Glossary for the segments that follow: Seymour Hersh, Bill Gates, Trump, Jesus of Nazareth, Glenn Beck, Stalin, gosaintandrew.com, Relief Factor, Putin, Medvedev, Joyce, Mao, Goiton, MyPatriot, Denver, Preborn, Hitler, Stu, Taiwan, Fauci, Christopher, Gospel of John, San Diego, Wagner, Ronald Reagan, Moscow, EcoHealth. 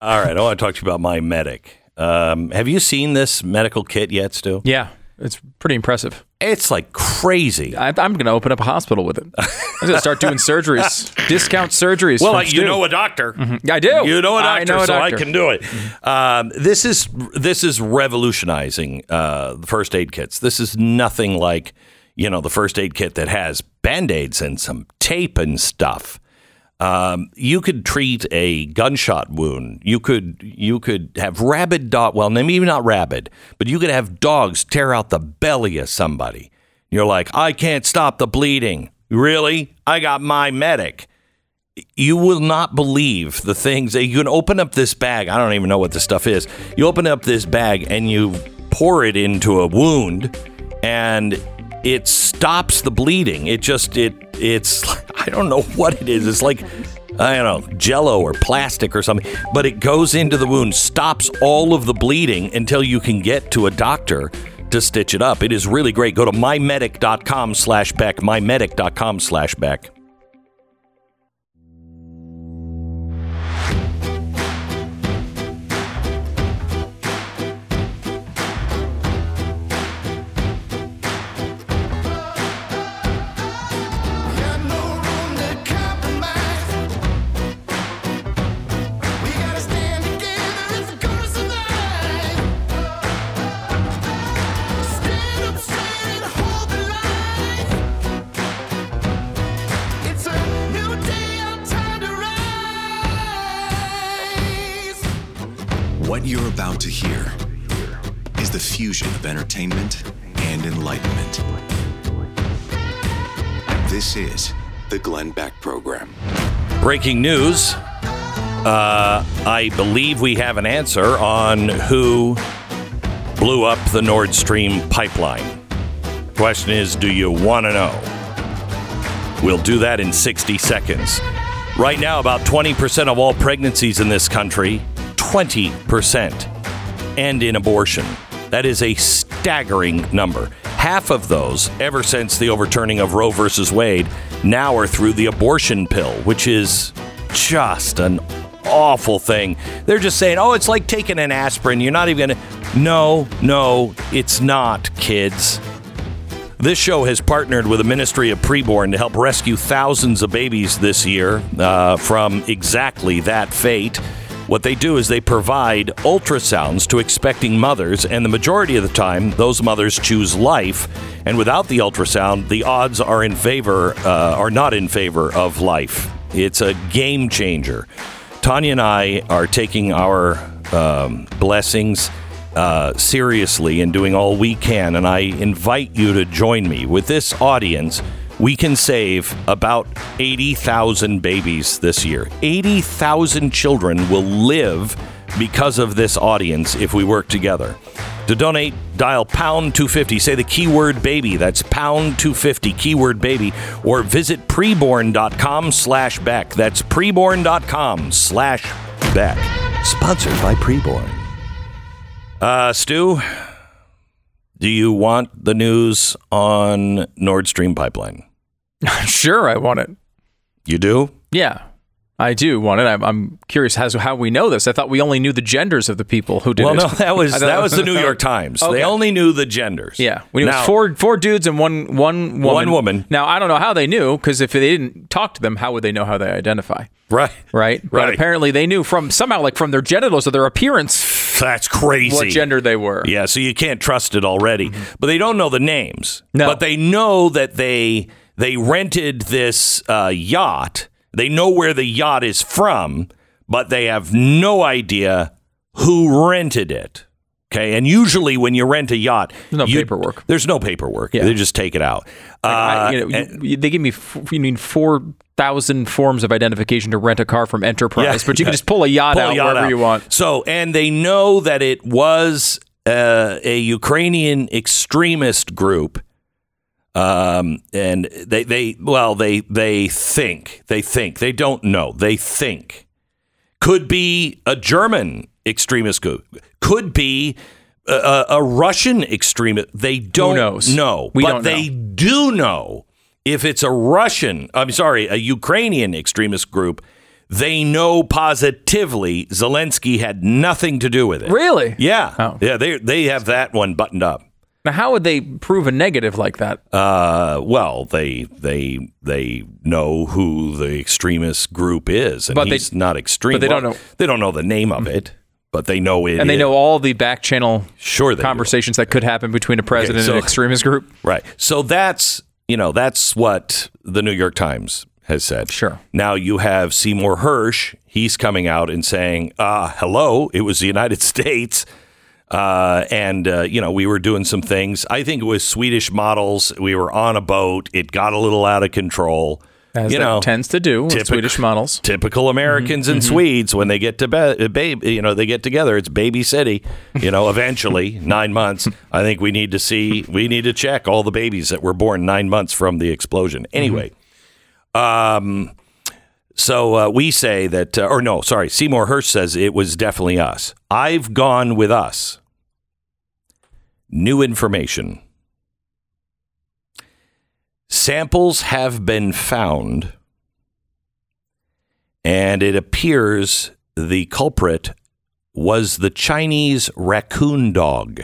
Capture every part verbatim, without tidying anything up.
All right. I want to talk to you about MyMedic. Um, have you seen this medical kit yet, Stu? Yeah. It's pretty impressive. It's like crazy. I, I'm going to open up a hospital with it. I'm going to start doing surgeries, discount surgeries. Well, you Stu. know a doctor. Mm-hmm. I do. You know a doctor, I know a doctor. so I can do it. Mm-hmm. Um, this is this is revolutionizing uh, the first aid kits. This is nothing like, you know, the first aid kit that has Band-Aids and some tape and stuff. Um, you could treat a gunshot wound. You could you could have rabid dog. Well, maybe not rabid, but you could have dogs tear out the belly of somebody. You're like, I can't stop the bleeding. Really? I got MyMedic. You will not believe the things that you can open up this bag. I don't even know what this stuff is. You open up this bag and you pour it into a wound, and it stops the bleeding. It just, it, it's, I don't know what it is. It's like, I don't know, Jello or plastic or something, but it goes into the wound, stops all of the bleeding until you can get to a doctor to stitch it up. It is really great. Go to MyMedic.com slash Beck, MyMedic.com slash Beck. To hear is the fusion of entertainment and enlightenment. This is the Glenn Beck program. Breaking news. Uh, I believe we have an answer on who blew up the Nord Stream pipeline. Question is, do you want to know? We'll do that in sixty seconds. Right now, about twenty percent of all pregnancies in this country, twenty percent. And in abortion. That is a staggering number. Half of those, ever since the overturning of Roe versus Wade, now are through the abortion pill, which is just an awful thing. They're just saying, oh, it's like taking an aspirin. You're not even going to. No, no, it's not, kids. This show has partnered with the Ministry of Preborn to help rescue thousands of babies this year uh, from exactly that fate. What they do is they provide ultrasounds to expecting mothers, and the majority of the time, those mothers choose life. And without the ultrasound, the odds are in favor, uh, are not in favor of life. It's a game changer. Tanya and I are taking our um, blessings uh, seriously and doing all we can. And I invite you to join me with this audience. We can save about eighty thousand babies this year. eighty thousand children will live because of this audience if we work together. To donate, dial pound two fifty. Say the keyword baby. That's pound two fifty, keyword baby. Or visit preborn.com slash Beck. That's preborn.com slash Beck. Sponsored by Preborn. Uh, Stu, do you want the news on Nord Stream pipeline? Sure, I want it. You do? Yeah, I do want it. I'm, I'm curious as to how we know this. I thought we only knew the genders of the people who did well, it. Well, no, that was that was the New York Times. Okay. They only knew the genders. Yeah, we knew now, it was four four dudes and one one woman. One woman. Now I don't know how they knew, because if they didn't talk to them, how would they know how they identify? Right, right, right. But apparently they knew from somehow, like from their genitals or their appearance. That's crazy. What gender they were? Yeah, so you can't trust it already. Mm-hmm. But they don't know the names. No, but they know that they. They rented this uh, yacht. They know where the yacht is from, but they have no idea who rented it. Okay. And usually when you rent a yacht, there's no you, paperwork. There's no paperwork. Yeah. They just take it out. Like, uh, I, you know, and, you, they give me f- you mean four thousand forms of identification to rent a car from Enterprise, yeah, but you yeah. can just pull a yacht pull out a yacht wherever out. you want. So, and they know that it was uh, a Ukrainian extremist group. Um, and they, they, well, they, they think, they think, they don't know, they think, could be a German extremist group, could be a, a Russian extremist. They don't Who knows? know, we but don't know. They do know if it's a Russian, I'm sorry, a Ukrainian extremist group, They know positively Zelensky had nothing to do with it. Really? Yeah. Oh. Yeah, they they have that one buttoned up. Now, how would they prove a negative like that? Uh, well, they they they know who the extremist group is, and but he's they, not extreme. But they well, don't know. They don't know the name of it, but they know it. And they is. know all the back channel sure conversations do. that could happen between a president okay, so, and an extremist group. Right. So that's, you know, that's what the New York Times has said. Sure. Now you have Seymour Hersh. He's coming out and saying, uh, hello, it was the United States. Uh, and, uh, you know, we were doing some things. I think it was Swedish models. We were on a boat. It got a little out of control. As you know, tends to do with typical, Swedish models. Typical Americans mm-hmm. and mm-hmm. Swedes, when they get to be- baby, you know, they get together. It's baby city, you know, eventually nine months. I think we need to see we need to check all the babies that were born nine months from the explosion. Anyway, mm-hmm. um, so uh, we say that uh, or no, sorry. Seymour Hersh says it was definitely us. I've gone with us. New information. Samples have been found, and it appears the culprit was the Chinese raccoon dog.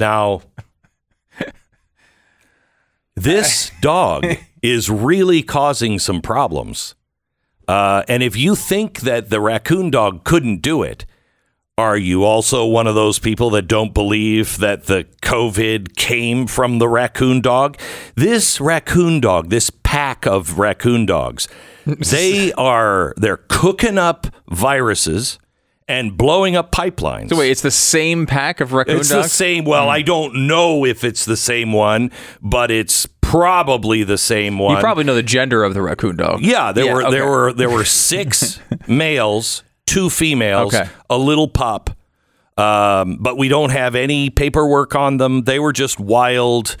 Now, this dog is really causing some problems. Uh, and if you think that the raccoon dog couldn't do it, are you also one of those people that don't believe that the COVID came from the raccoon dog? This raccoon dog, this pack of raccoon dogs, they are they're cooking up viruses and blowing up pipelines. So wait, it's the same pack of raccoon it's dogs? It's the same. Well, I don't know if it's the same one, but it's probably the same one. You probably know the gender of the raccoon dog. Yeah, there yeah, were okay. there were there were six males. Two females, okay. a little pup, um, but we don't have any paperwork on them. They were just wild,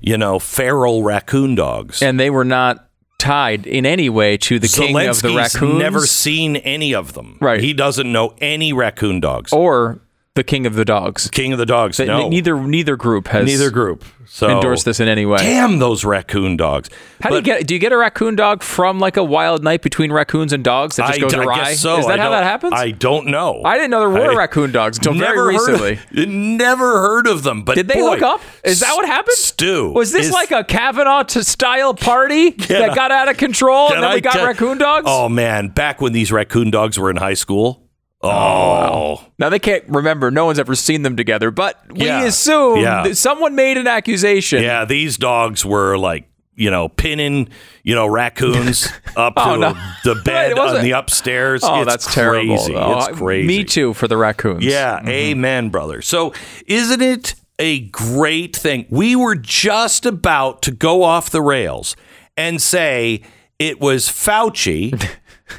you know, feral raccoon dogs. And they were not tied in any way to the Zelensky's king of the raccoons. Zelensky's never seen any of them. Right. He doesn't know any raccoon dogs. Or the king of the dogs. King of the dogs, they, no. Neither neither group has neither group. So, endorsed this in any way. Damn those raccoon dogs. How but, do you get do you get a raccoon dog from like a wild night between raccoons and dogs that just I, goes awry? I guess so. Is that I how that happens? I don't know. I didn't know there were I, raccoon dogs until very recently. Heard of, never heard of them. But Did they boy, hook up? Is that what happened? Stu. Was this is, like a Kavanaugh-style party that I, got out of control and then we I got t- raccoon dogs? Oh, man. Back when these raccoon dogs were in high school. Oh, wow. Now they can't remember. No one's ever seen them together, but we yeah. assume yeah. that someone made an accusation. Yeah, these dogs were like, you know, pinning, you know, raccoons up oh, to no. the bed right, on the upstairs. Oh, it's that's crazy. Terrible. Oh, it's crazy. Me too for the raccoons. Yeah. Mm-hmm. Amen, brother. So isn't it a great thing? We were just about to go off the rails and say it was Fauci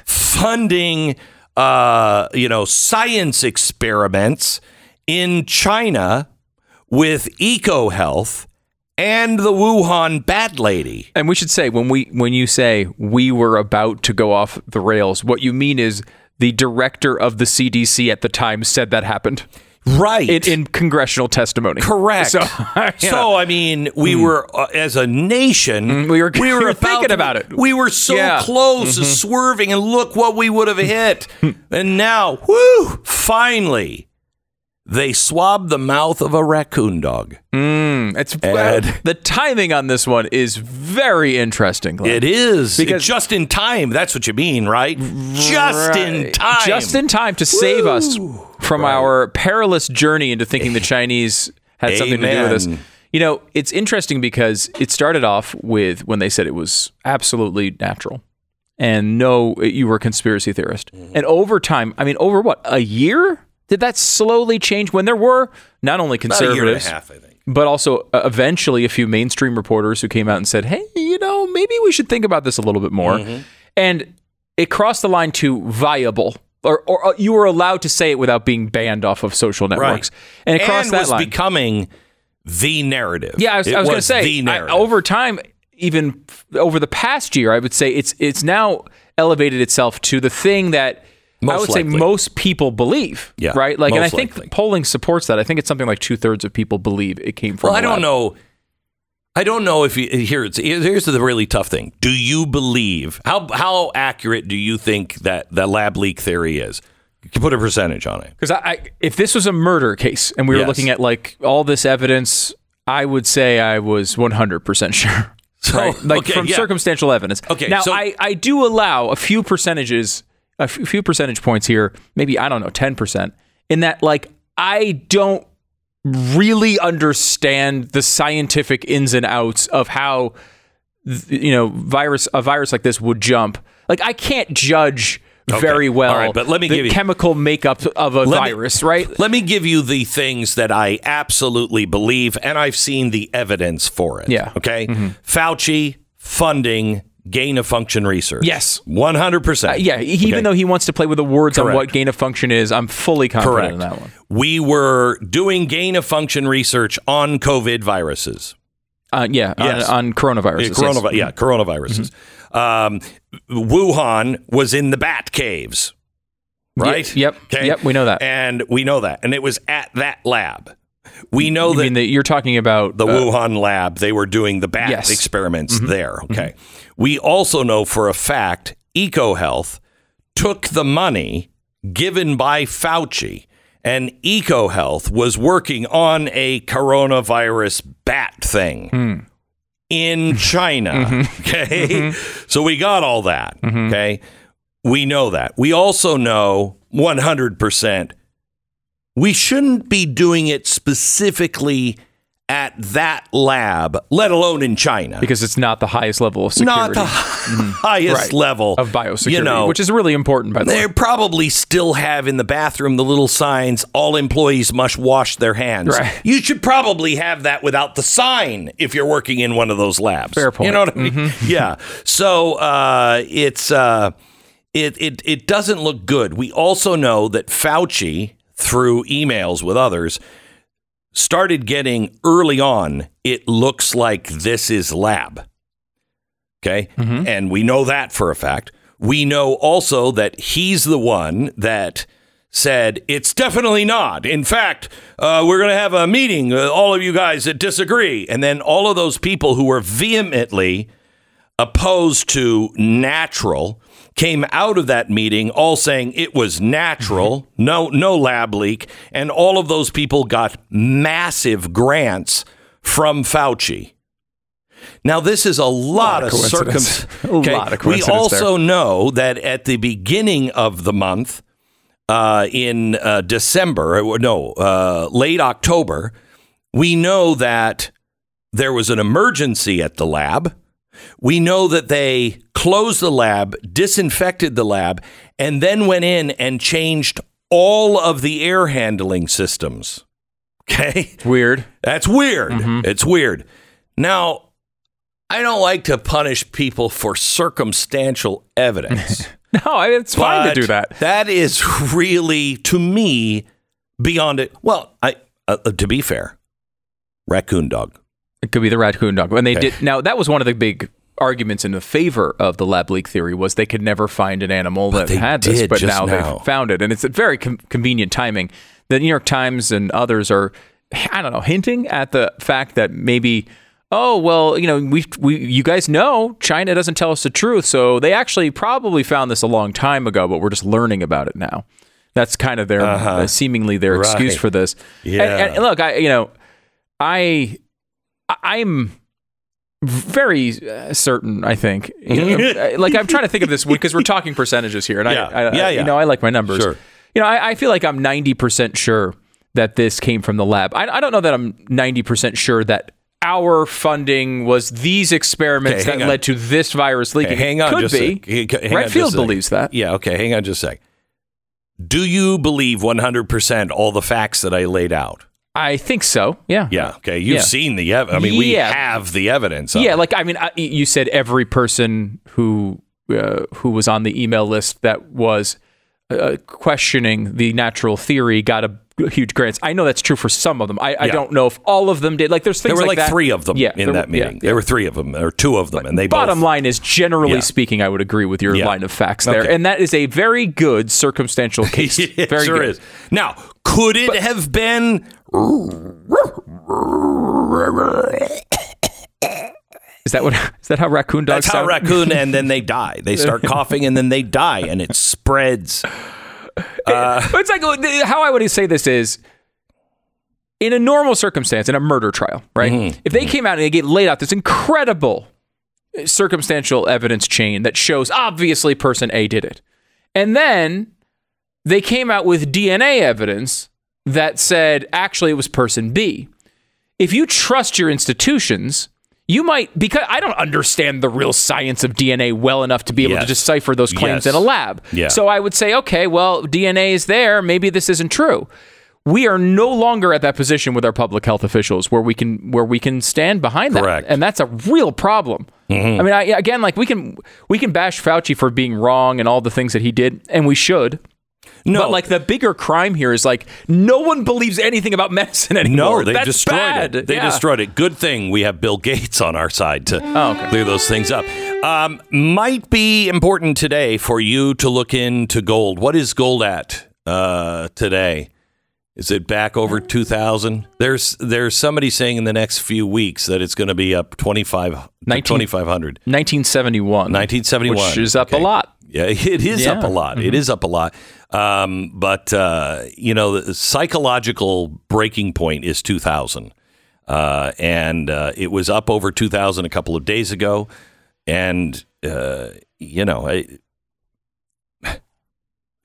funding Uh, you know, science experiments in China with EcoHealth and the Wuhan bat lady. And we should say when we when you say we were about to go off the rails, what you mean is the director of the C D C at the time said that happened. Right. In, in congressional testimony. Correct. So, yeah. so I mean, we mm. were, uh, as a nation, mm, we were, we were about thinking to, about it. We were so yeah. close mm-hmm. to swerving, and look what we would have hit. And now, whoo, finally, they swabbed the mouth of a raccoon dog. Mm, it's and, The timing on this one is very interesting. Glenn. It is. Because just in time. That's what you mean, right? Just right. in time. Just in time to save woo. us. From right. our perilous journey into thinking the Chinese had Amen. something to do with us. You know, it's interesting because it started off with when they said it was absolutely natural and no, you were a conspiracy theorist. Mm-hmm. And over time, I mean, over what, a year? Did that slowly change when there were not only conservatives, about a year and a half, I think. But also uh, eventually a few mainstream reporters who came out and said, hey, you know, maybe we should think about this a little bit more. Mm-hmm. And it crossed the line to viable. Or, or you were allowed to say it without being banned off of social networks. Right. And it crossed and that was line. becoming the narrative. Yeah, I was, was going to say, I, over time, even over the past year, I would say it's it's now elevated itself to the thing that most I would likely. say most people believe, yeah, right? Like, And I think likely. polling supports that. I think it's something like two-thirds of people believe it came from Well, I don't lab. know. I don't know if you, here it's here's the really tough thing. Do you believe how how accurate do you think that the lab leak theory is? You can put a percentage on it. Because I, I, if this was a murder case and we were yes. looking at like all this evidence, I would say I was one hundred percent sure. So, right? Like okay, from yeah. circumstantial evidence. Okay. Now so, I, I do allow a few percentages, a f- few percentage points here. Maybe I don't know, ten percent. In that, like I don't really understand the scientific ins and outs of how, you know, virus a virus like this would jump. Like I can't judge okay. very well. All right, but let me the give you chemical makeup of a let virus, me, right? Let me give you the things that I absolutely believe, and I've seen the evidence for it. Yeah. Okay. Mm-hmm. Fauci funding gain of function research. Yes. one hundred percent. Uh, yeah. He, okay. Even though he wants to play with the words Correct. on what gain of function is, I'm fully confident in that one. We were doing gain of function research on COVID viruses. Uh, yeah. Yes. On, on coronaviruses. Yeah. Coronavi- yes. yeah coronaviruses. Mm-hmm. Um, Wuhan was in the bat caves. Right? Yep. Yep. Okay. Yep. We know that. And we know that. And it was at that lab. We know you that, mean that you're talking about the uh, Wuhan lab. They were doing the bat yes. experiments mm-hmm. there. Okay. Mm-hmm. We also know for a fact EcoHealth took the money given by Fauci, and EcoHealth was working on a coronavirus bat thing mm. in China. Mm-hmm. Okay. Mm-hmm. So we got all that. Mm-hmm. Okay. We know that. We also know one hundred percent. We shouldn't be doing it specifically at that lab, let alone in China. Because it's not the highest level of security. Not the mm-hmm. highest right. level of biosecurity, you know, which is really important, by the way. They probably still have in the bathroom the little signs, all employees must wash their hands. Right. You should probably have that without the sign if you're working in one of those labs. Fair point. You know what I mean? Mm-hmm. Yeah. So uh, it's uh, it, it, it doesn't look good. We also know that Fauci, through emails with others, started getting early on, it looks like this is lab. Okay? Mm-hmm. And we know that for a fact. We know also that he's the one that said, it's definitely not. In fact, uh, we're going to have a meeting, uh, all of you guys that disagree. And then all of those people who were vehemently opposed to natural came out of that meeting all saying it was natural, no no lab leak, and all of those people got massive grants from Fauci. Now, this is a lot, a lot of, of circumstance. Okay. A lot of coincidence. We also there. know that at the beginning of the month, uh, in uh, December, no, uh, late October, we know that there was an emergency at the lab. We know that they closed the lab, disinfected the lab, and then went in and changed all of the air handling systems. Okay? Weird. That's weird. Mm-hmm. It's weird. Now, I don't like to punish people for circumstantial evidence. No, it's fine to do that. That is really, to me, beyond it. Well, I uh, to be fair, raccoon dog. It could be the raccoon dog. And they okay. did. Now, that was one of the big arguments in the favor of the lab leak theory was they could never find an animal but that had this, but now, now they've found it. And it's a very com- convenient timing. The New York Times and others are, I don't know, hinting at the fact that maybe, oh, well, you know, we we you guys know China doesn't tell us the truth. So they actually probably found this a long time ago, but we're just learning about it now. That's kind of their uh-huh. uh, seemingly their right. excuse for this. Yeah. And, and look, I, you know, I... I'm very certain, I think. You know, like, I'm trying to think of this because we're talking percentages here. And yeah. I, I, yeah, yeah. you know, I like my numbers. Sure. You know, I, I feel like I'm ninety percent sure that this came from the lab. I, I don't know that I'm ninety percent sure that our funding was these experiments okay, that on. led to this virus leaking. Okay, hang on Could just be. a Redfield believes that. Yeah, okay. Hang on just a sec. Do you believe one hundred percent all the facts that I laid out? I think so. Yeah. Yeah. Okay. You've yeah. seen the evidence. I mean, we yeah. have the evidence. Yeah. It. Like, I mean, I, you said every person who uh, who was on the email list that was uh, questioning the natural theory got a huge grants. I know that's true for some of them. I, yeah. I don't know if all of them did. Like, there's things like that. There were like, like three of them yeah, in there, that meeting. Yeah, yeah. There were three of them or two of them. But and they bottom both, line is, generally yeah. speaking, I would agree with your yeah. line of facts there. Okay. And that is a very good circumstantial case. It very sure good. is. Now, could it but, have been... Is that what? Is that how raccoon dogs? That's sound? How raccoon, and then they die. They start coughing, and then they die, and it spreads. Uh, it's like how I would say this is. In a normal circumstance, in a murder trial, right? Mm-hmm. If they came out and they get laid out this incredible circumstantial evidence chain that shows obviously person A did it. And then they came out with D N A evidence that said actually it was person B. If you trust your institutions, you might, because I don't understand the real science of D N A well enough to be able yes. to decipher those claims yes. in a lab. Yeah. So I would say, okay, well, D N A is there. Maybe this isn't true. We are no longer at that position with our public health officials where we can where we can stand behind that. Correct. And that's a real problem. Mm-hmm. I mean, I, again, like we can we can bash Fauci for being wrong and all the things that he did, and we should. No, but like the bigger crime here is like no one believes anything about medicine anymore. No, they that's destroyed bad. It. They yeah. destroyed it. Good thing we have Bill Gates on our side to oh, okay. clear those things up. Um, might be important today for you to look into gold. What is gold at uh, today? Is it back over two thousand? There's there's somebody saying in the next few weeks that it's going to be up twenty-five hundred. nineteen seventy-one. nineteen seventy-one. Which is up okay. a lot. Yeah, it is yeah. up a lot. Mm-hmm. It is up a lot. Um, but, uh, you know, the psychological breaking point is two thousand. Uh, and uh, it was up over two thousand a couple of days ago. And, uh, you know, I,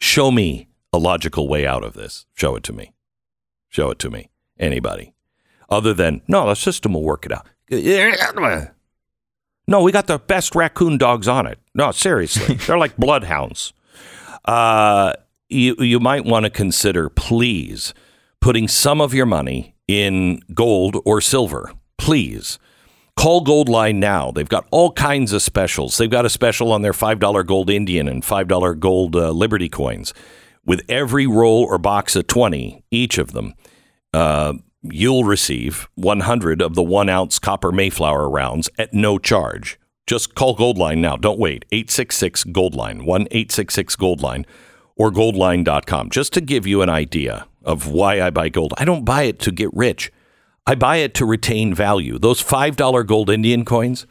show me a logical way out of this. Show it to me. Show it to me, anybody, other than, no, the system will work it out. No, we got the best raccoon dogs on it. No, seriously, they're like bloodhounds. Uh, you, you might want to consider, please, putting some of your money in gold or silver. Please. Call Goldline now. They've got all kinds of specials. They've got a special on their five dollar gold Indian and five dollar gold uh, Liberty coins. With every roll or box of twenty, each of them, uh, you'll receive one hundred of the one-ounce copper Mayflower rounds at no charge. Just call Goldline now. Don't wait. eight six six, Goldline, one eight six six, Goldline, or goldline dot com. Just to give you an idea of why I buy gold. I don't buy it to get rich. I buy it to retain value. Those five dollar gold Indian coins,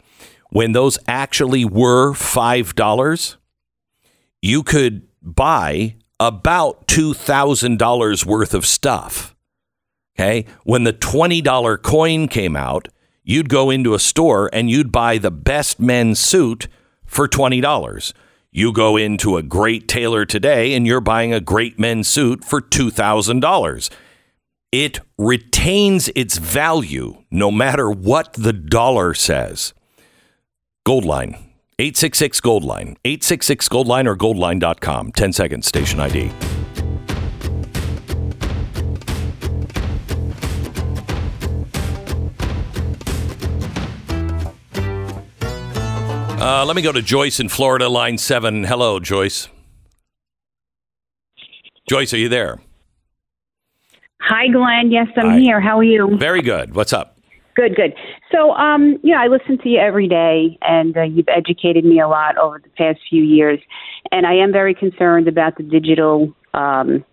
when those actually were five dollars, you could buy about two thousand dollars worth of stuff. Okay. When the twenty dollar coin came out, you'd go into a store and you'd buy the best men's suit for twenty dollars. You go into a great tailor today and you're buying a great men's suit for two thousand dollars. It retains its value no matter what the dollar says. Goldline. eight six six, Goldline, eight six six, Goldline or goldline dot com. ten seconds, station I D. Uh, let me go to Joyce in Florida, line seven. Hello, Joyce. Joyce, are you there? Hi, Glenn. Yes, I'm Hi. Here. How are you? Very good. What's up? Good, good. So, um, you know, I listen to you every day, and uh, you've educated me a lot over the past few years. And I am very concerned about the digital um,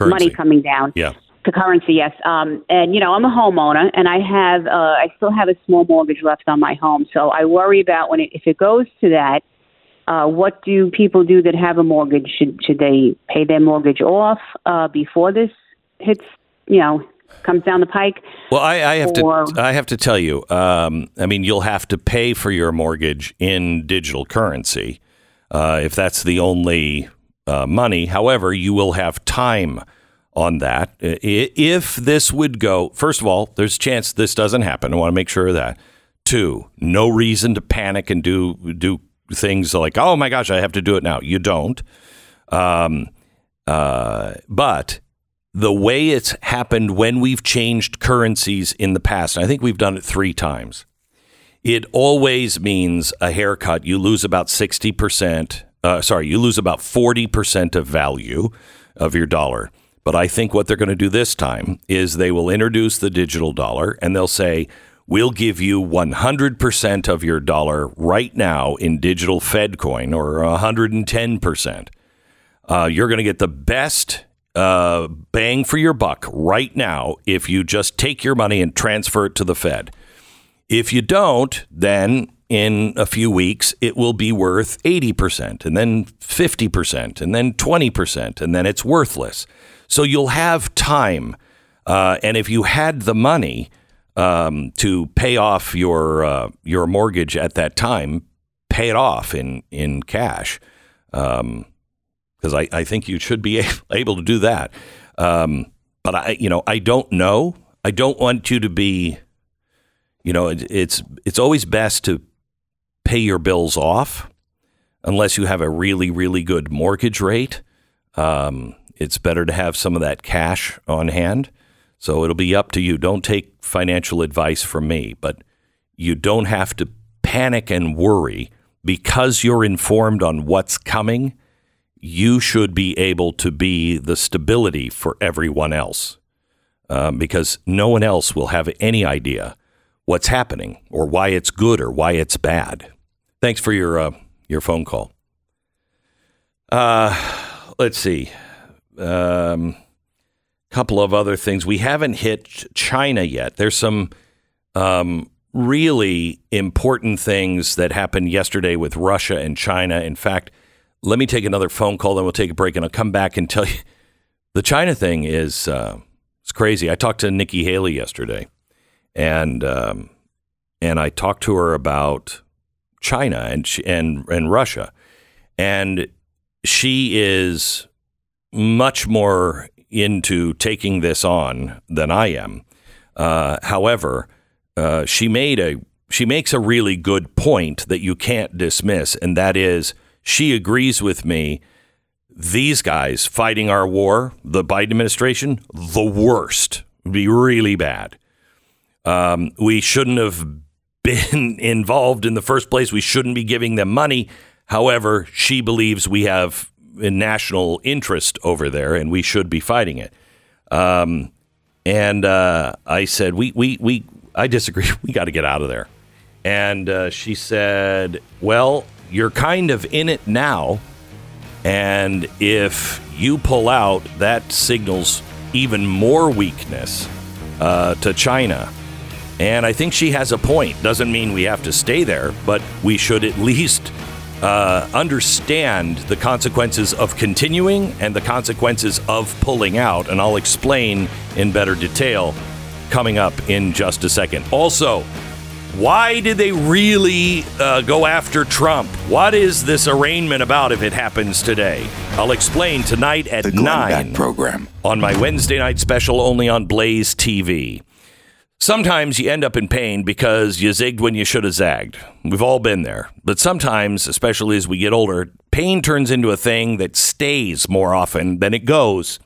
money coming down. Yeah. The currency, yes. Um, and, you know, I'm a homeowner, and I have, uh, I still have a small mortgage left on my home. So I worry about when it, if it goes to that, uh, what do people do that have a mortgage? Should, should they pay their mortgage off uh, before this hits, you know, comes down the pike? Well, I, I have or, to I have to tell you, um, I mean, you'll have to pay for your mortgage in digital currency uh, if that's the only uh, money. However, you will have time on that. If this would go, first of all, there's a chance this doesn't happen. I want to make sure of that. Two, no reason to panic and do do things like, oh, my gosh, I have to do it now. You don't. Um, uh, but the way it's happened when we've changed currencies in the past, and I think we've done it three times, it always means a haircut. You lose about sixty percent. Uh, sorry, you lose about forty percent of value of your dollar. But I think what they're going to do this time is they will introduce the digital dollar and they'll say, we'll give you one hundred percent of your dollar right now in digital Fed coin or one hundred ten percent. Uh, you're going to get the best Uh, bang for your buck right now if you just take your money and transfer it to the Fed. If you don't, then in a few weeks, it will be worth eighty percent and then fifty percent and then twenty percent and then it's worthless. So you'll have time. Uh, and if you had the money um, to pay off your uh, your mortgage at that time, pay it off in in cash, um, because I, I think you should be able to do that. Um, but, I, you know, I don't know. I don't want you to be, you know, it, it's it's always best to pay your bills off unless you have a really, really good mortgage rate. Um, it's better to have some of that cash on hand. So it'll be up to you. Don't take financial advice from me, but you don't have to panic and worry because you're informed on what's coming. You should be able to be the stability for everyone else, um, because no one else will have any idea what's happening or why it's good or why it's bad. Thanks for your uh, your phone call. Uh, let's see. A um, couple of other things. We haven't hit China yet. There's some um, really important things that happened yesterday with Russia and China. In fact, let me take another phone call, then we'll take a break, and I'll come back and tell you. The China thing is uh, it's crazy. I talked to Nikki Haley yesterday, and um, and I talked to her about China and and and Russia, and she is much more into taking this on than I am. Uh, however, uh, she made a she makes a really good point that you can't dismiss, and that is, she agrees with me. These guys fighting our war, the Biden administration, the worst, would be really bad. Um, we shouldn't have been involved in the first place. We shouldn't be giving them money. However, she believes we have a national interest over there and we should be fighting it. Um, and uh, I said, we, we, we, I disagree. We got to get out of there. And uh, she said, well, you're kind of in it now, and if you pull out, that signals even more weakness uh, to China. And I think she has a point. Doesn't mean we have to stay there, but we should at least uh, understand the consequences of continuing and the consequences of pulling out. And I'll explain in better detail coming up in just a second. Also, why did they really uh, go after Trump? What is this arraignment about if it happens today? I'll explain tonight at the nine Glenn Beck program on my Wednesday night special only on Blaze T V. Sometimes you end up in pain because you zigged when you should have zagged. We've all been there. But sometimes, especially as we get older, pain turns into a thing that stays more often than it goes.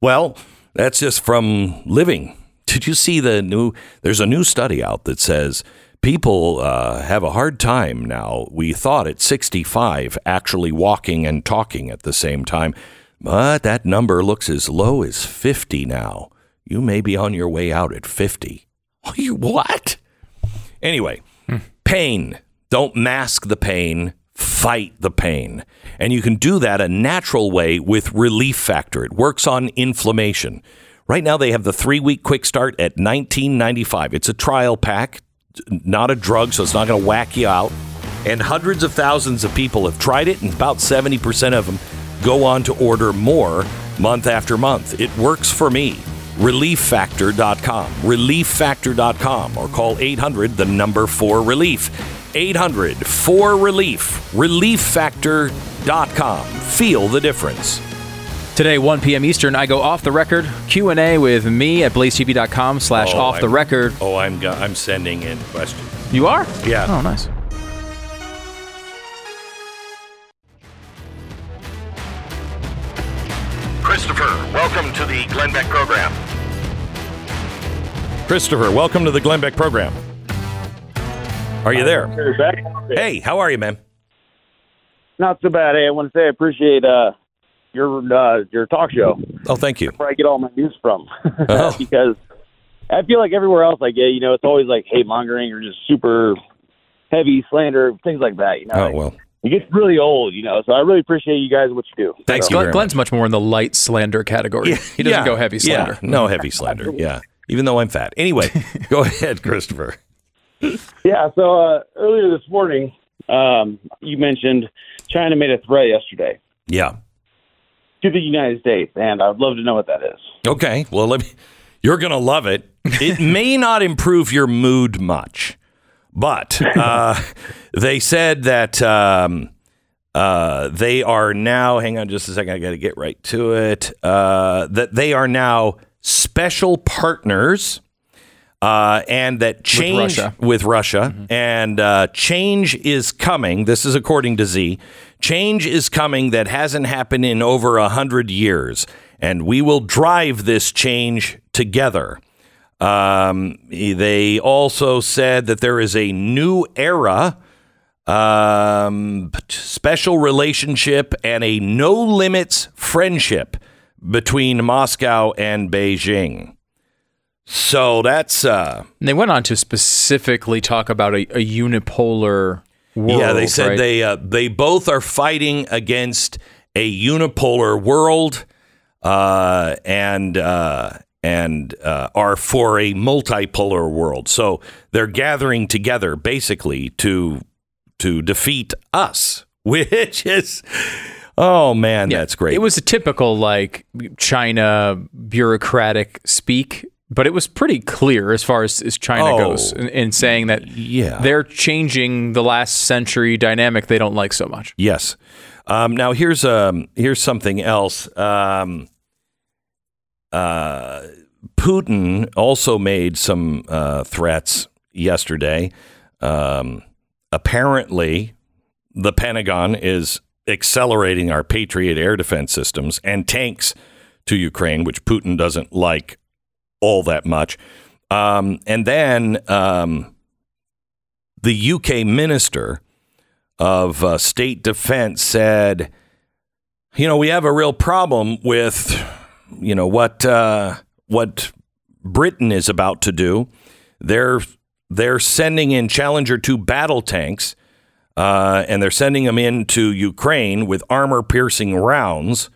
Well, that's just from living. Did you see the new there's a new study out that says people uh, have a hard time now. We thought at sixty-five actually walking and talking at the same time. But that number looks as low as fifty now. You may be on your way out at fifty. You what? Anyway, hmm. pain. Don't mask the pain. Fight the pain. And you can do that a natural way with Relief Factor. It works on inflammation. Right now, they have the three-week quick start at nineteen ninety-five dollars. It's a trial pack, not a drug, so it's not going to whack you out. And hundreds of thousands of people have tried it, and about seventy percent of them go on to order more month after month. It works for me. relief factor dot com. relief factor dot com. Or call eight hundred, the number for relief. eight hundred, four, relief. relief factor dot com. Feel the difference. Today, one p.m. Eastern, I go off the record Q and A with me at blaze t v dot com slash off the record. Oh, I'm I'm sending in questions. You are? Yeah. Oh, nice. Christopher, welcome to the Glenn Beck program. Christopher, welcome to the Glenn Beck program. Are you there? Hey, how are you, man? Not so bad. Hey, I want to say I appreciate uh your uh, your talk show. Oh, thank you. That's where I get all my news from. Oh. Because I feel like everywhere else I get, you know, it's always like hate mongering or just super heavy slander, things like that. You know, oh, like, well. It gets really old, you know, so I really appreciate you guys what you do. Thanks, so. Glenn, Glenn's much more in the light slander category. Yeah. He doesn't yeah. go heavy slander. Yeah. No heavy slander, yeah. Even though I'm fat. Anyway, go ahead, Christopher. Yeah, so uh, earlier this morning, um, you mentioned China made a threat yesterday. Yeah. To the United States, and I'd love to know what that is. Okay, well, let me, you're going to love it. It may not improve your mood much, but uh, they said that um, uh, they are now, hang on just a second, I got to get right to it, uh, that they are now special partners Uh, and that change with Russia, with Russia mm-hmm. and uh, change is coming. This is according to Z. Change is coming that hasn't happened in over a hundred years, and we will drive this change together. Um, they also said that there is a new era, um, special relationship, and a no limits friendship between Moscow and Beijing. So that's... Uh, they went on to specifically talk about a, a unipolar world. Yeah, they said right? they uh, they both are fighting against a unipolar world uh, and uh, and uh, are for a multipolar world. So they're gathering together basically to to defeat us, which is... Oh, man, yeah, that's great. It was a typical like China bureaucratic speak. But it was pretty clear as far as, as China oh, goes in, in saying that yeah. they're changing the last century dynamic they don't like so much. Yes. Um, now, here's um, here's something else. Um, uh, Putin also made some uh, threats yesterday. Um, apparently, the Pentagon is accelerating our Patriot air defense systems and tanks to Ukraine, which Putin doesn't like all that much. Um, and then um, the U K minister of uh, state defense said, you know, we have a real problem with, you know, what uh, what Britain is about to do. They're they're sending in Challenger two battle tanks uh, and they're sending them into Ukraine with armor piercing rounds,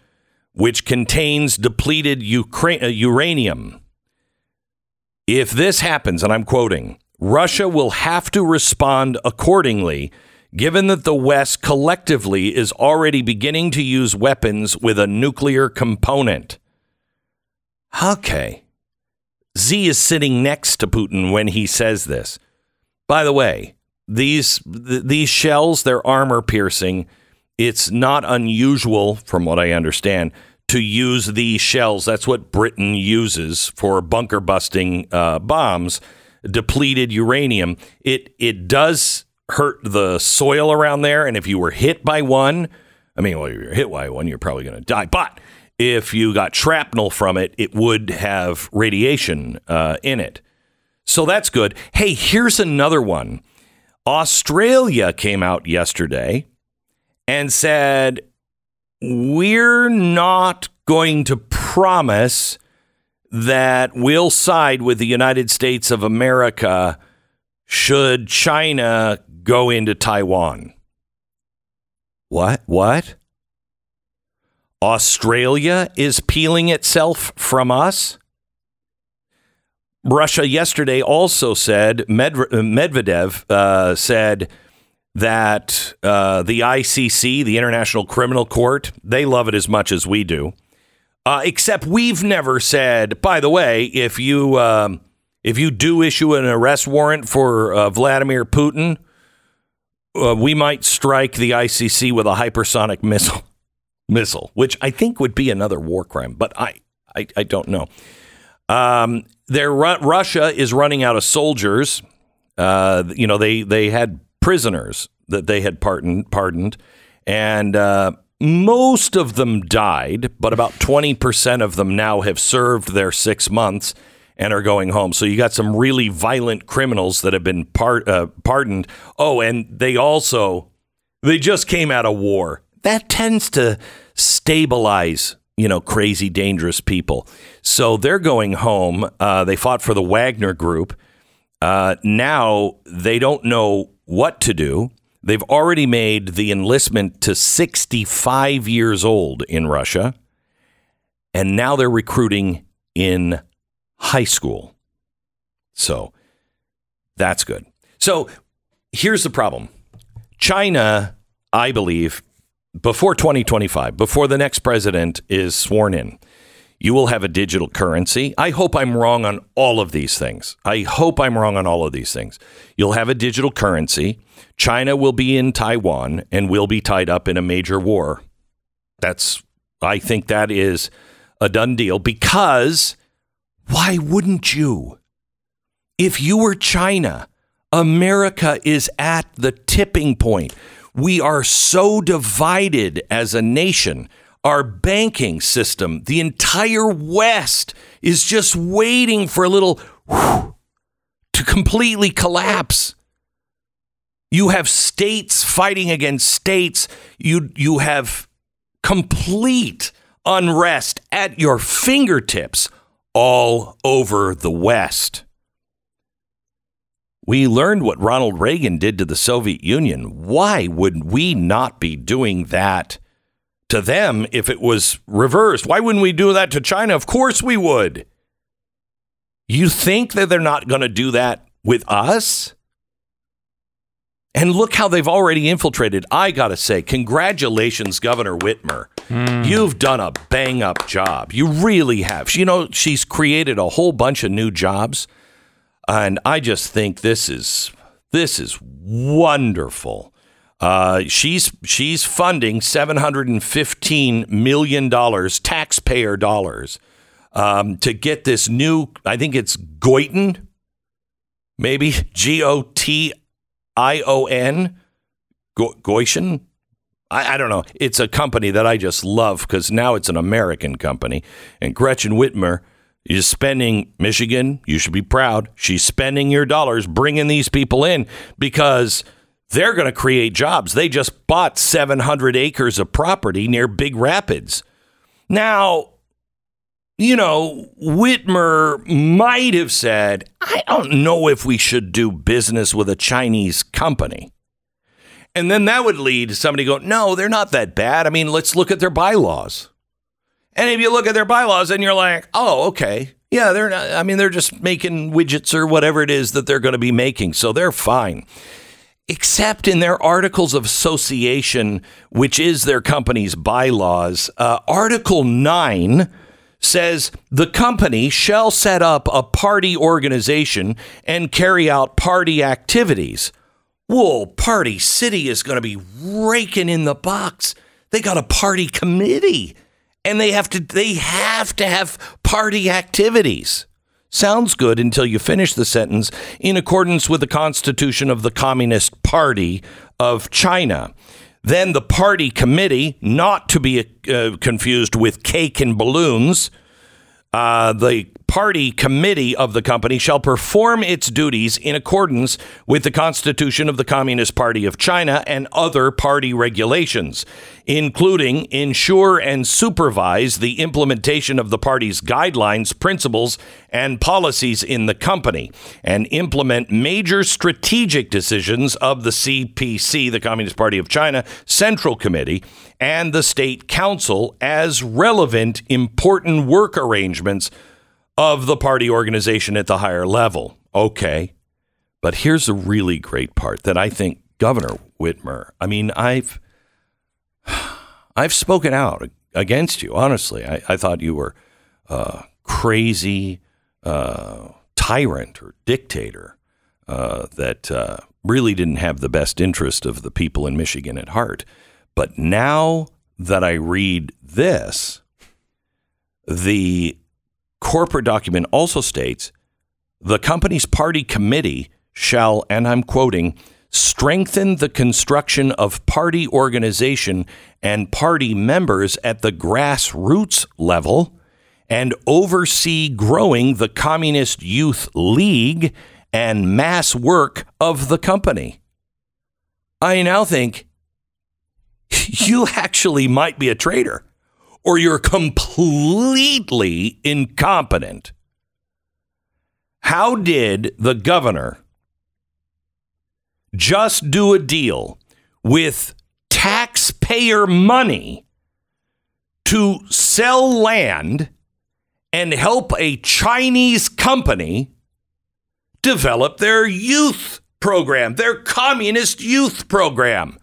which contains depleted Ukraine, uh, uranium. If this happens, and I'm quoting, Russia will have to respond accordingly, given that the West collectively is already beginning to use weapons with a nuclear component. Okay. Z is sitting next to Putin when he says this. By the way, these th- these shells, they're armor piercing. It's not unusual, from what I understand, to use these shells. That's what Britain uses for bunker busting uh, bombs, depleted uranium. It it does hurt the soil around there. And if you were hit by one, I mean, well, if you're hit by one, you're probably going to die. But if you got shrapnel from it, it would have radiation uh, in it. So that's good. Hey, here's another one. Australia came out yesterday and said, we're not going to promise that we'll side with the United States of America should China go into Taiwan. What? What? Australia is peeling itself from us? Russia yesterday also said, Medvedev uh, said, that uh, the I C C, the International Criminal Court, they love it as much as we do, uh, except we've never said, by the way, if you um, if you do issue an arrest warrant for uh, Vladimir Putin, uh, we might strike the I C C with a hypersonic missile, missile, which I think would be another war crime. But I I, I don't know. Um, their, Russia is running out of soldiers. Uh, you know, they they had prisoners that they had pardoned, pardoned and uh, most of them died, but about twenty percent of them now have served their six months and are going home. So you got some really violent criminals that have been par- uh, pardoned. Oh, and they also, they just came out of war. That tends to stabilize, you know, crazy, dangerous people. So they're going home. Uh, they fought for the Wagner group. Uh, now they don't know what to do. They've already made the enlistment to sixty-five years old in Russia, and now they're recruiting in high school. So that's good. So here's the problem. China, I believe, before twenty twenty-five, before the next president is sworn in, you will have a digital currency. I hope I'm wrong on all of these things. I hope I'm wrong on all of these things. You'll have a digital currency. China will be in Taiwan and will be tied up in a major war. That's, I think that is a done deal, because why wouldn't you? If you were China, America is at the tipping point. We are so divided as a nation. Our banking system, the entire West, is just waiting for a little whew, to completely collapse. You have states fighting against states. You you have complete unrest at your fingertips all over the West. We learned what Ronald Reagan did to the Soviet Union. Why would we not be doing that to them if it was reversed? Why wouldn't we do that to China? Of course we would. You think that they're not going to do that with us? And look how they've already infiltrated. I got to say, congratulations, Governor Whitmer. Mm. You've done a bang up job. You really have. You know, she's created a whole bunch of new jobs. And I just think this is this is wonderful. Uh, she's she's funding seven hundred fifteen million dollars, taxpayer dollars, um, to get this new, I think it's Goiton, maybe G O T I O N, Goiton. I, I don't know. It's a company that I just love because now it's an American company. And Gretchen Whitmer is spending, Michigan, you should be proud. She's spending your dollars bringing these people in because they're going to create jobs. They just bought seven hundred acres of property near Big Rapids. Now, you know, Whitmer might have said, I don't know if we should do business with a Chinese company. And then that would lead to somebody go, no, they're not that bad. I mean, let's look at their bylaws. And if you look at their bylaws and you're like, oh, OK, yeah, they're not. I mean, they're just making widgets or whatever it is that they're going to be making. So they're fine. Except in their Articles of Association, which is their company's bylaws, uh, Article nine says the company shall set up a party organization and carry out party activities. Whoa, Party City is going to be raking in the box. They got a party committee and they have to they have to have party activities. Sounds good until you finish the sentence, in accordance with the Constitution of the Communist Party of China. Then the party committee, not to be uh, confused with cake and balloons, uh, the party committee of the company shall perform its duties in accordance with the Constitution of the Communist Party of China and other party regulations, including ensure and supervise the implementation of the party's guidelines, principles, and policies in the company, and implement major strategic decisions of the C P C, the Communist Party of China, Central Committee, and the State Council as relevant important work arrangements of the party organization at the higher level. Okay, but here's a really great part that I think Governor Whitmer, I mean, I've I've spoken out against you. Honestly, I, I thought you were a crazy uh, tyrant or dictator uh, that uh, really didn't have the best interest of the people in Michigan at heart. But now that I read this, the corporate document also states the company's party committee shall, and I'm quoting, strengthen the construction of party organization and party members at the grassroots level and oversee growing the Communist Youth League and mass work of the company. I now think you actually might be a traitor, or you're completely incompetent. How did the governor just do a deal with taxpayer money to sell land and help a Chinese company develop their youth program, their communist youth program.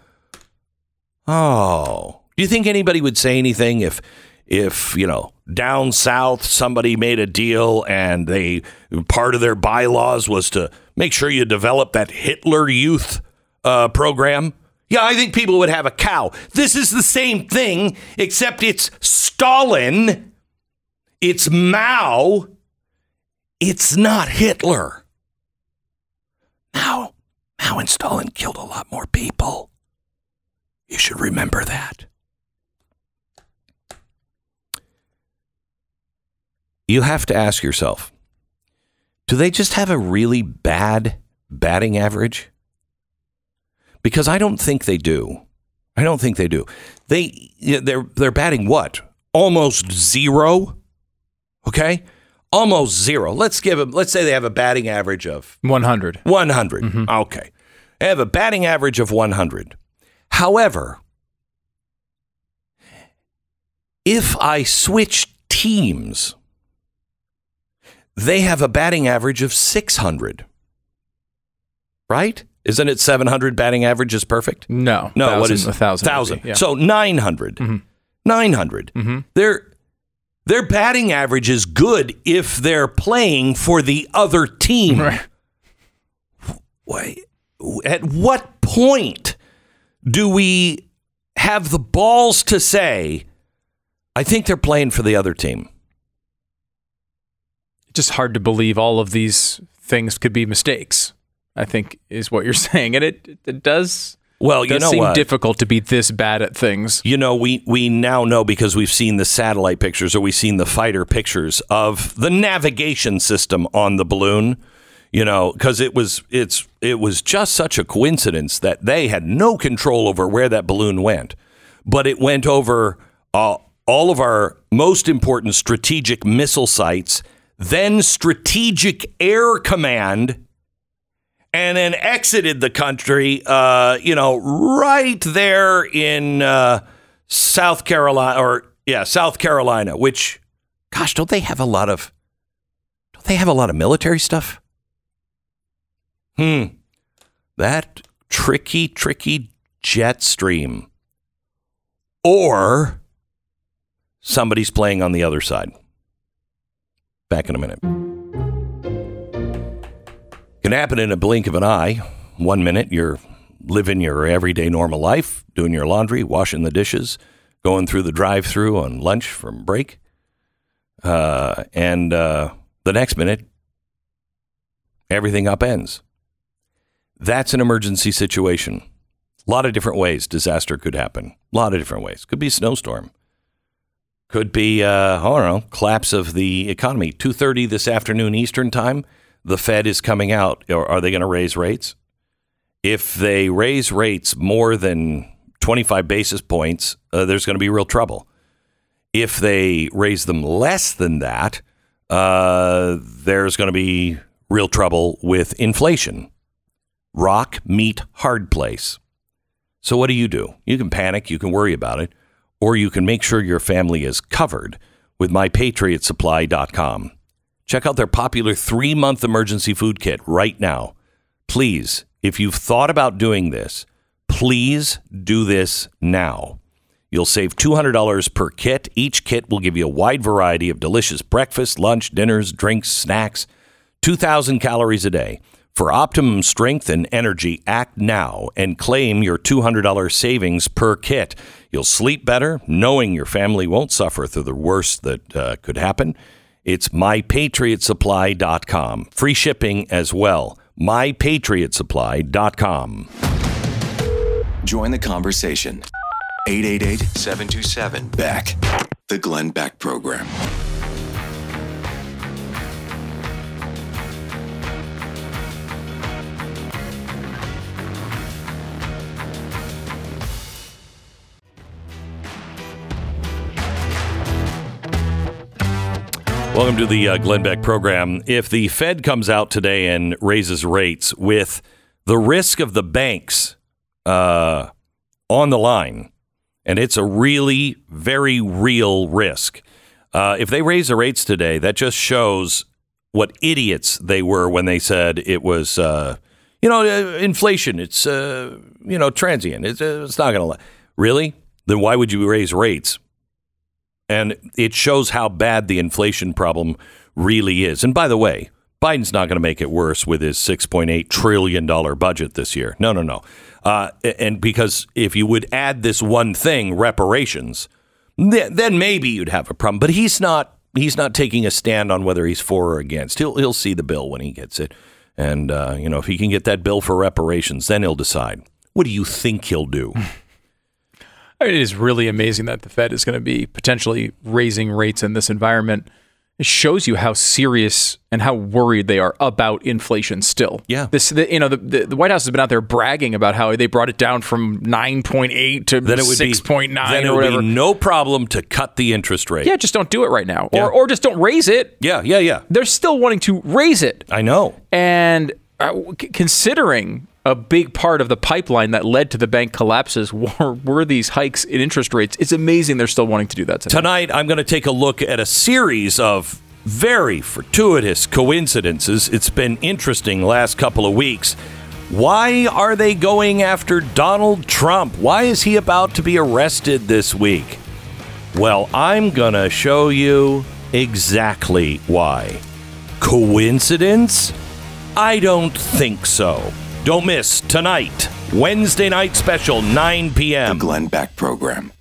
Oh, do you think anybody would say anything if if, you know, down south somebody made a deal and they part of their bylaws was to make sure you develop that Hitler youth uh, program? Yeah, I think people would have a cow. This is the same thing, except it's Stalin. It's Mao. It's not Hitler. Mao, Mao and Stalin killed a lot more people. You should remember that. You have to ask yourself, do they just have a really bad batting average? Because I don't think they do. I don't think they do. They they're they're batting what? Almost zero. Okay? Almost zero. Let's give them, let's say they have a batting average of one hundred. one hundred. Mm-hmm. Okay. They have a batting average of one hundred. However, if I switch teams, they have a batting average of six hundred. Right? Isn't it seven hundred batting average is perfect? No. No, thousand, what is it? one thousand. one thousand. Yeah. So nine hundred. Mm-hmm. nine hundred. Mm-hmm. Their, their batting average is good if they're playing for the other team. Right. Wait, at what point do we have the balls to say, I think they're playing for the other team? Just hard to believe all of these things could be mistakes, I think, is what you're saying. And it, it does, well, you does know seem what? difficult to be this bad at things. You know, we, we now know because we've seen the satellite pictures, or we've seen the fighter pictures of the navigation system on the balloon, you know, because it was it's it was just such a coincidence that they had no control over where that balloon went. But it went over uh, all of our most important strategic missile sites, then Strategic Air Command, and then exited the country, uh, you know, right there in uh, South Carolina, or yeah, South Carolina. Which, gosh, don't they have a lot of? Don't they have a lot of military stuff? Hmm, that tricky, tricky jet stream, or somebody's playing on the other side. Back in a minute. Can happen in a blink of an eye. One minute you're living your everyday normal life, doing your laundry, washing the dishes, going through the drive-thru on lunch from break, uh, and uh, the next minute everything upends. That's an emergency situation. A lot of different ways disaster could happen. A lot of different ways. Could be a snowstorm. Could be uh, I don't know, collapse of the economy. Two thirty this afternoon Eastern time. The Fed is coming out. Are they going to raise rates? If they raise rates more than twenty-five basis points, uh, there's going to be real trouble. If they raise them less than that, uh, there's going to be real trouble with inflation. Rock, meat, hard place. So what do you do? You can panic. You can worry about it. Or you can make sure your family is covered with my patriot supply dot com. Check out their popular three-month emergency food kit right now. Please, if you've thought about doing this, please do this now. You'll save two hundred dollars per kit. Each kit will give you a wide variety of delicious breakfast, lunch, dinners, drinks, snacks, two thousand calories a day. For optimum strength and energy, act now and claim your two hundred dollars savings per kit. You'll sleep better knowing your family won't suffer through the worst that uh, could happen. It's my patriot supply dot com. Free shipping as well. my patriot supply dot com. Join the conversation. eight eight eight, seven two seven, B E C K. The Glenn Beck Program. Welcome to the uh, Glenn Beck Program. If the Fed comes out today and raises rates with the risk of the banks uh, on the line, and it's a really very real risk, uh, if they raise the rates today, that just shows what idiots they were when they said it was, uh, You know, uh, inflation, it's, uh, you know, transient. It's, uh, it's not going to last. Really? Then why would you raise rates? And it shows how bad the inflation problem really is. And by the way, Biden's not going to make it worse with his six point eight trillion dollars budget this year. No, no, no. Uh, and because if you would add this one thing, reparations, th- then maybe you'd have a problem. But he's not he's not taking a stand on whether he's for or against. He'll, he'll see the bill when he gets it. And, uh, you know, if he can get that bill for reparations, then he'll decide. What do you think he'll do? I mean, it is really amazing that the Fed is going to be potentially raising rates in this environment. It shows you how serious and how worried they are about inflation still. Yeah. This, the, you know, the, the, the White House has been out there bragging about how they brought it down from nine point eight to six point nine Then it would, be, then it would or whatever. Be no problem to cut the interest rate. Yeah, just don't do it right now. Yeah. Or or just don't raise it. Yeah, yeah, yeah. They're still wanting to raise it. I know. And uh, considering a big part of the pipeline that led to the bank collapses were, were these hikes in interest rates. It's amazing they're still wanting to do that. Tonight, tonight I'm going to take a look at a series of very fortuitous coincidences. It's been interesting last couple of weeks. Why are they going after Donald Trump? Why is he about to be arrested this week? Well, I'm going to show you exactly why. Coincidence? I don't think so. Don't miss tonight, Wednesday night special, nine p.m. The Glenn Beck Program.